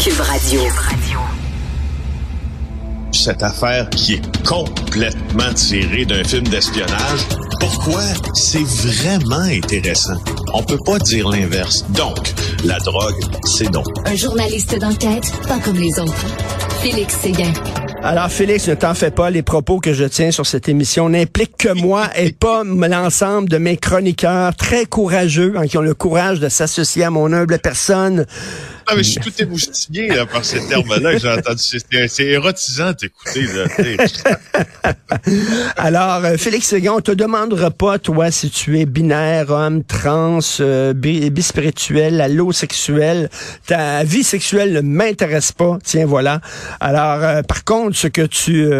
Cube Radio. Cette affaire qui est complètement tirée d'un film d'espionnage, pourquoi c'est vraiment intéressant? On peut pas dire l'inverse. Donc, la drogue, c'est non. Un journaliste d'enquête, pas comme les autres. Félix Séguin. Alors, Félix, ne t'en fais pas, les propos que je tiens sur cette émission n'impliquent que moi et pas l'ensemble de mes chroniqueurs très courageux, hein, qui ont le courage de s'associer à mon humble personne. Ah, mais je suis tout émoustillé là, par ces termes-là que j'ai entendu. C'est érotisant d'écouter. Alors, Félix Séguin, on te demandera pas, toi, si tu es binaire, homme, trans, bispirituel, allosexuel. Ta vie sexuelle ne m'intéresse pas. Tiens, voilà. Alors, par contre, ce que tu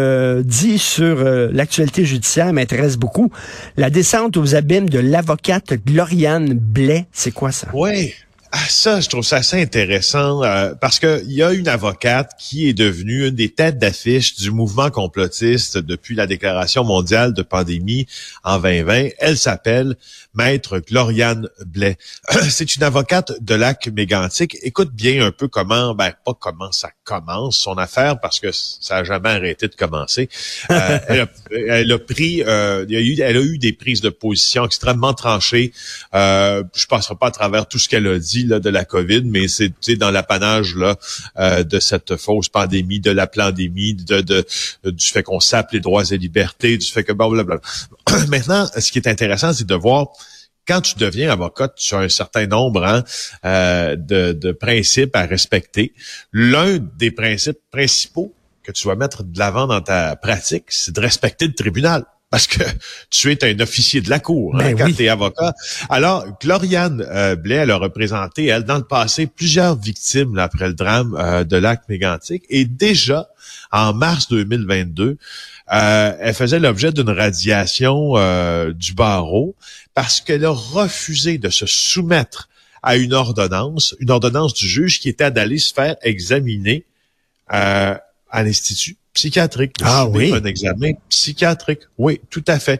dis sur l'actualité judiciaire m'intéresse beaucoup. La descente aux abîmes de l'avocate Gloriane Blais, c'est quoi ça? Oui. Ah, ça, je trouve ça assez intéressant parce que il y a une avocate qui est devenue une des têtes d'affiche du mouvement complotiste depuis la déclaration mondiale de pandémie en 2020. Elle s'appelle Maître Gloriane Blais. C'est une avocate de Lac-Mégantic. Écoute bien un peu comment, pas comment ça commence son affaire parce que ça a jamais arrêté de commencer. Elle a eu des prises de position extrêmement tranchées. Je passerai pas à travers tout ce qu'elle a dit là, de la COVID, mais c'est dans l'apanage là de cette fausse pandémie, de la plandémie, du fait qu'on sape les droits et libertés, du fait que blablabla. Maintenant, ce qui est intéressant, c'est de voir quand tu deviens avocat, tu as un certain nombre de principes à respecter. L'un des principes principaux que tu vas mettre de l'avant dans ta pratique, c'est de respecter le tribunal. Parce que tu es un officier de la cour quand oui. Tu es avocat. Alors, Gloriane Blais, elle a représenté, elle, dans le passé, plusieurs victimes là, après le drame de Lac-Mégantic. Et déjà, en mars 2022, elle faisait l'objet d'une radiation du barreau parce qu'elle a refusé de se soumettre à une ordonnance du juge qui était d'aller se faire examiner à l'Institut psychiatrique, un examen psychiatrique, oui, tout à fait.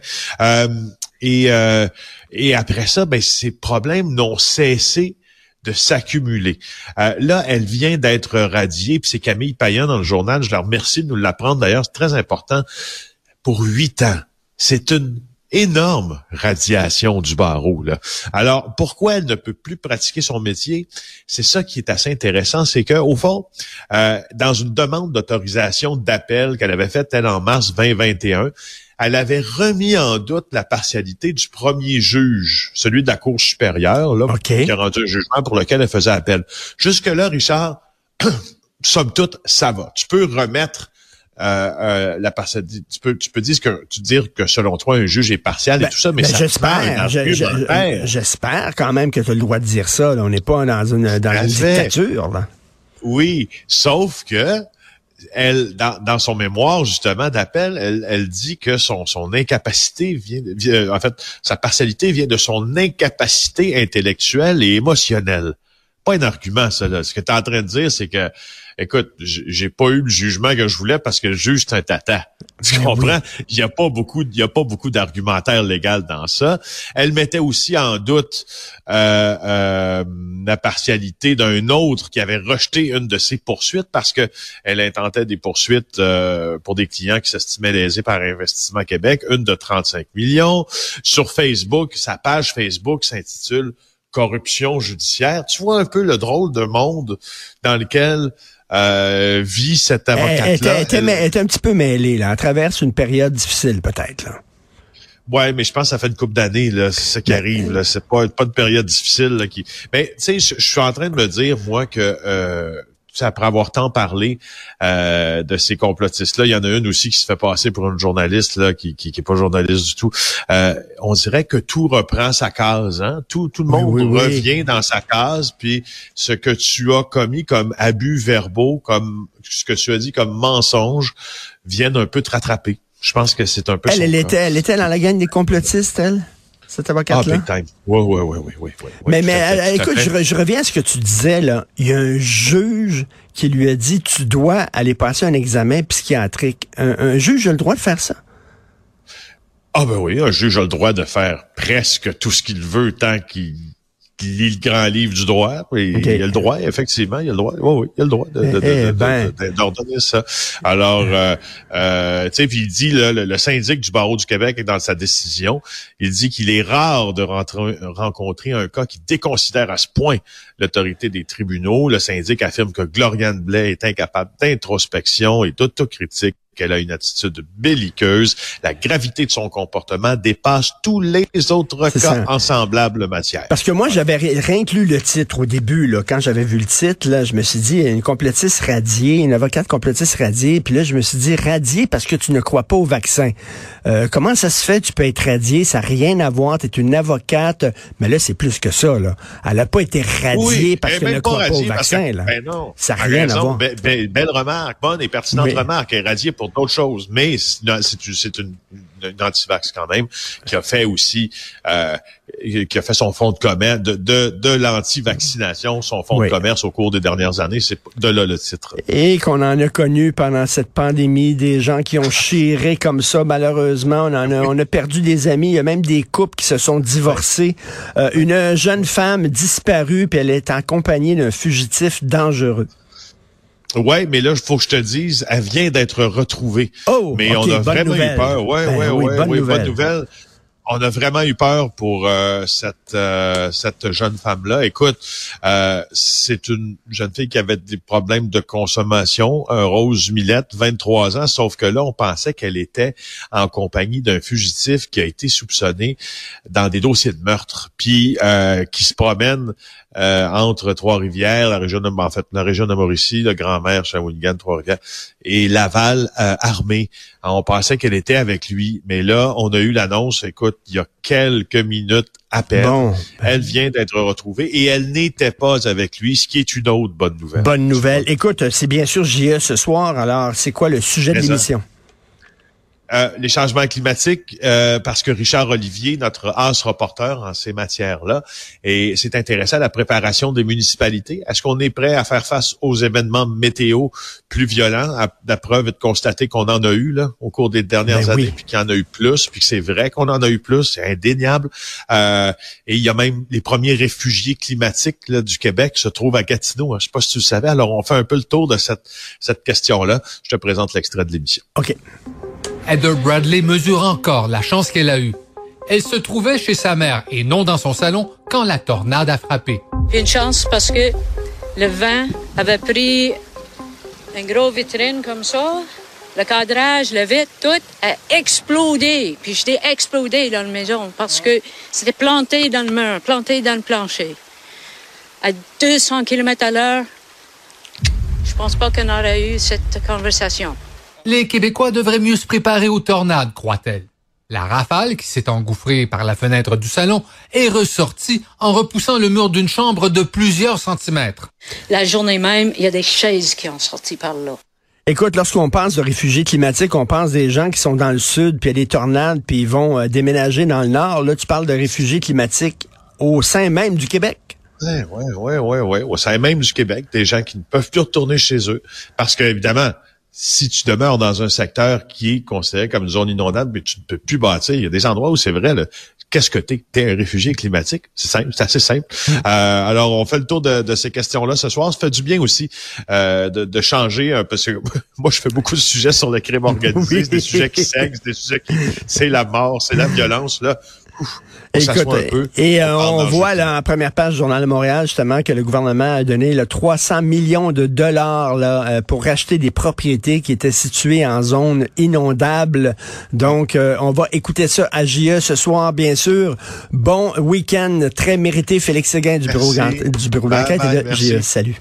Et après ça, ces problèmes n'ont cessé de s'accumuler. Là, elle vient d'être radiée, puis c'est Camille Payan dans le journal, je la remercie de nous l'apprendre d'ailleurs, c'est très important, pour 8 ans. C'est une énorme radiation du barreau, là. Alors, pourquoi elle ne peut plus pratiquer son métier? C'est ça qui est assez intéressant, c'est que, au fond, dans une demande d'autorisation d'appel qu'elle avait faite, elle, en mars 2021, elle avait remis en doute la partialité du premier juge, celui de la Cour supérieure, là, okay, qui a rendu un jugement pour lequel elle faisait appel. Jusque-là, Richard, somme toute, ça va. Tu peux remettre la partialité, tu peux dire que selon toi un juge est partial et tout ça, mais ça j'espère quand même que tu as le droit de dire ça là. On n'est pas dans une dictature là. Oui, sauf que elle dans son mémoire justement d'appel, elle dit que son incapacité vient en fait sa partialité vient de son incapacité intellectuelle et émotionnelle. Pas un argument, ça, là. Ce que tu es en train de dire, c'est que, écoute, j'ai pas eu le jugement que je voulais parce que le juge, c'est un tata. Tu comprends? Oui. Il y a pas beaucoup d'argumentaire légal dans ça. Elle mettait aussi en doute la partialité d'un autre qui avait rejeté une de ses poursuites parce que elle intentait des poursuites pour des clients qui s'estimaient lésés par Investissement Québec, une de 35 millions. Sur Facebook, sa page Facebook s'intitule corruption judiciaire. Tu vois un peu le drôle de monde dans lequel vit cette avocate-là. Elle était un petit peu mêlée, là. Elle traverse une période difficile, peut-être, là. Ouais, mais je pense que ça fait une couple d'années, là, c'est ça qui arrive, là. C'est pas une période difficile, là, qui... Mais, tu sais, je suis en train de me dire, moi, que... après avoir tant parlé de ces complotistes-là, il y en a une aussi qui se fait passer pour une journaliste là, qui est pas journaliste du tout. On dirait que tout reprend sa case, hein? Tout le monde revient dans sa case, puis ce que tu as commis comme abus verbaux, comme ce que tu as dit comme mensonge, viennent un peu te rattraper. Je pense que c'est un peu... Elle était dans la gang des complotistes, elle? Cette avocate-là? Ah, big time. Oui. Mais écoute, je reviens à ce que tu disais, là. Il y a un juge qui lui a dit, tu dois aller passer un examen psychiatrique. Un juge a le droit de faire ça? Ah, ben oui, un juge a le droit de faire presque tout ce qu'il veut tant qu'il lis le grand livre du droit, puis okay. Il y a le droit, effectivement, il y a le droit, oui, il y a le droit d'ordonner ça. Alors, tu sais, puis il dit, là, le syndic du barreau du Québec, dans sa décision, il dit qu'il est rare de rencontrer un cas qui déconsidère à ce point l'autorité des tribunaux. Le syndic affirme que Gloriane Blais est incapable d'introspection et d'autocritique, qu'elle a une attitude belliqueuse. La gravité de son comportement dépasse tous les autres cas en semblable matière. Parce que moi, j'avais réinclus le titre au début. Là, quand j'avais vu le titre, là, je me suis dit, une complotiste radiée, une avocate complotiste radiée. Puis là, je me suis dit, radiée parce que tu ne crois pas au vaccin. Comment ça se fait? Tu peux être radiée, ça n'a rien à voir, tu es une avocate. Mais là, c'est plus que ça. Là. Elle n'a pas été radiée parce qu'elle ne croit pas au vaccin. Que, là. Ben non, ça n'a rien à voir. Belle remarque, bonne et pertinente remarque. Elle est radiée pour d'autres choses, mais c'est une anti-vax quand même qui a fait aussi qui a fait son fonds de commerce de l'anti-vaccination, son fonds de commerce au cours des dernières années, c'est de là le titre. Et qu'on en a connu pendant cette pandémie des gens qui ont chiré comme ça, malheureusement, on a perdu des amis, il y a même des couples qui se sont divorcés. Une jeune femme disparue puis elle est accompagnée d'un fugitif dangereux. Ouais, mais là, il faut que je te dise, elle vient d'être retrouvée. Oh, mais okay, on a vraiment eu peur. Bonne nouvelle. On a vraiment eu peur pour cette jeune femme-là. Écoute, c'est une jeune fille qui avait des problèmes de consommation, Rose Millette, 23 ans, sauf que là, on pensait qu'elle était en compagnie d'un fugitif qui a été soupçonné dans des dossiers de meurtre, puis qui se promène entre Trois-Rivières, la région de Mauricie, le Grand-Mère, Shawinigan, Trois-Rivières, et Laval armée. On pensait qu'elle était avec lui, mais là, on a eu l'annonce, écoute, il y a quelques minutes à peine. Bon. Elle vient d'être retrouvée et elle n'était pas avec lui, ce qui est une autre bonne nouvelle. Bonne nouvelle. Écoute, c'est bien sûr JE ce soir, alors c'est quoi le sujet de l'émission? Les changements climatiques, parce que Richard Olivier, notre as reporter en ces matières-là, et c'est intéressant à la préparation des municipalités. Est-ce qu'on est prêt à faire face aux événements météo plus violents? La preuve est de constater qu'on en a eu là au cours des dernières années, puis qu'il y en a eu plus, puis que c'est vrai qu'on en a eu plus, c'est indéniable. Et il y a même les premiers réfugiés climatiques là, du Québec se trouvent à Gatineau. Hein. Je sais pas si tu le savais. Alors, on fait un peu le tour de cette question-là. Je te présente l'extrait de l'émission. OK. Heather Bradley mesure encore la chance qu'elle a eue. Elle se trouvait chez sa mère et non dans son salon quand la tornade a frappé. Une chance parce que le vent avait pris une grosse vitrine comme ça. Le cadrage, le vitre, tout a explosé. Puis je dis explosé dans la maison parce que c'était planté dans le mur, planté dans le plancher. À 200 km à l'heure, je pense pas qu'on aurait eu cette conversation. Les Québécois devraient mieux se préparer aux tornades, croit-elle. La rafale, qui s'est engouffrée par la fenêtre du salon, est ressortie en repoussant le mur d'une chambre de plusieurs centimètres. La journée même, il y a des chaises qui ont sorti par là. Écoute, lorsqu'on pense de réfugiés climatiques, on pense des gens qui sont dans le sud, puis il y a des tornades, puis ils vont déménager dans le nord. Là, tu parles de réfugiés climatiques au sein même du Québec. Oui. Au sein même du Québec, des gens qui ne peuvent plus retourner chez eux. Parce que, évidemment, si tu demeures dans un secteur qui est considéré comme une zone inondable, mais tu ne peux plus bâtir. Il y a des endroits où c'est vrai, là. Qu'est-ce que t'es? T'es un réfugié climatique. C'est simple, c'est assez simple. Alors, on fait le tour de ces questions-là ce soir. Ça fait du bien aussi de changer, parce que moi, je fais beaucoup de sujets sur le crime organisé, des sujets qui sexent, des sujets qui... C'est la mort, c'est la violence, là. Ouf, écoute, et on voit là, en première page du Journal de Montréal justement que le gouvernement a donné là, 300 millions de dollars là, pour racheter des propriétés qui étaient situées en zone inondable. Donc, on va écouter ça à JE ce soir, bien sûr. Bon week-end, très mérité, Félix Séguin du bureau d'enquête et de JE. Salut.